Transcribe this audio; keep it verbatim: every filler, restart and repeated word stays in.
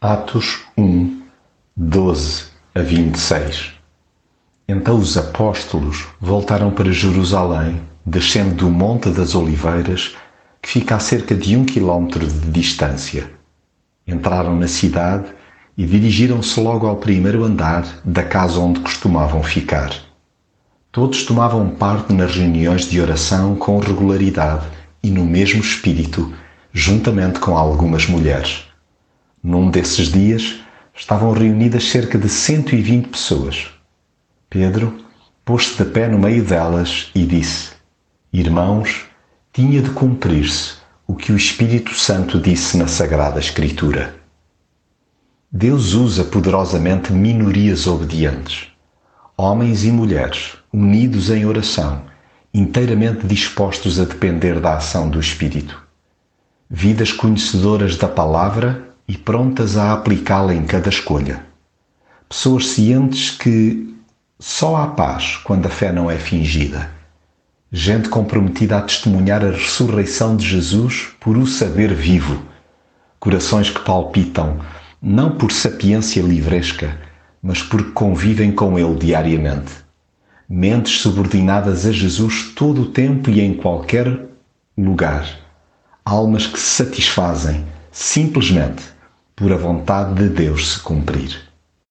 Atos um, doze a vinte e seis. Então os apóstolos voltaram para Jerusalém, descendo do Monte das Oliveiras, que fica a cerca de um quilómetro de distância. Entraram na cidade e dirigiram-se logo ao primeiro andar da casa onde costumavam ficar. Todos tomavam parte nas reuniões de oração com regularidade e no mesmo espírito, juntamente com algumas mulheres. Num desses dias, estavam reunidas cerca de cento e vinte pessoas. Pedro pôs-se de pé no meio delas e disse: Irmãos, tinha de cumprir-se o que o Espírito Santo disse na Sagrada Escritura. Deus usa poderosamente minorias obedientes, homens e mulheres unidos em oração, inteiramente dispostos a depender da ação do Espírito. Vidas conhecedoras da palavra e prontas a aplicá-la em cada escolha. Pessoas cientes que só há paz quando a fé não é fingida. Gente comprometida a testemunhar a ressurreição de Jesus por o saber vivo. Corações que palpitam, não por sapiência livresca, mas porque convivem com Ele diariamente. Mentes subordinadas a Jesus todo o tempo e em qualquer lugar. Almas que se satisfazem, simplesmente, por a vontade de Deus se cumprir.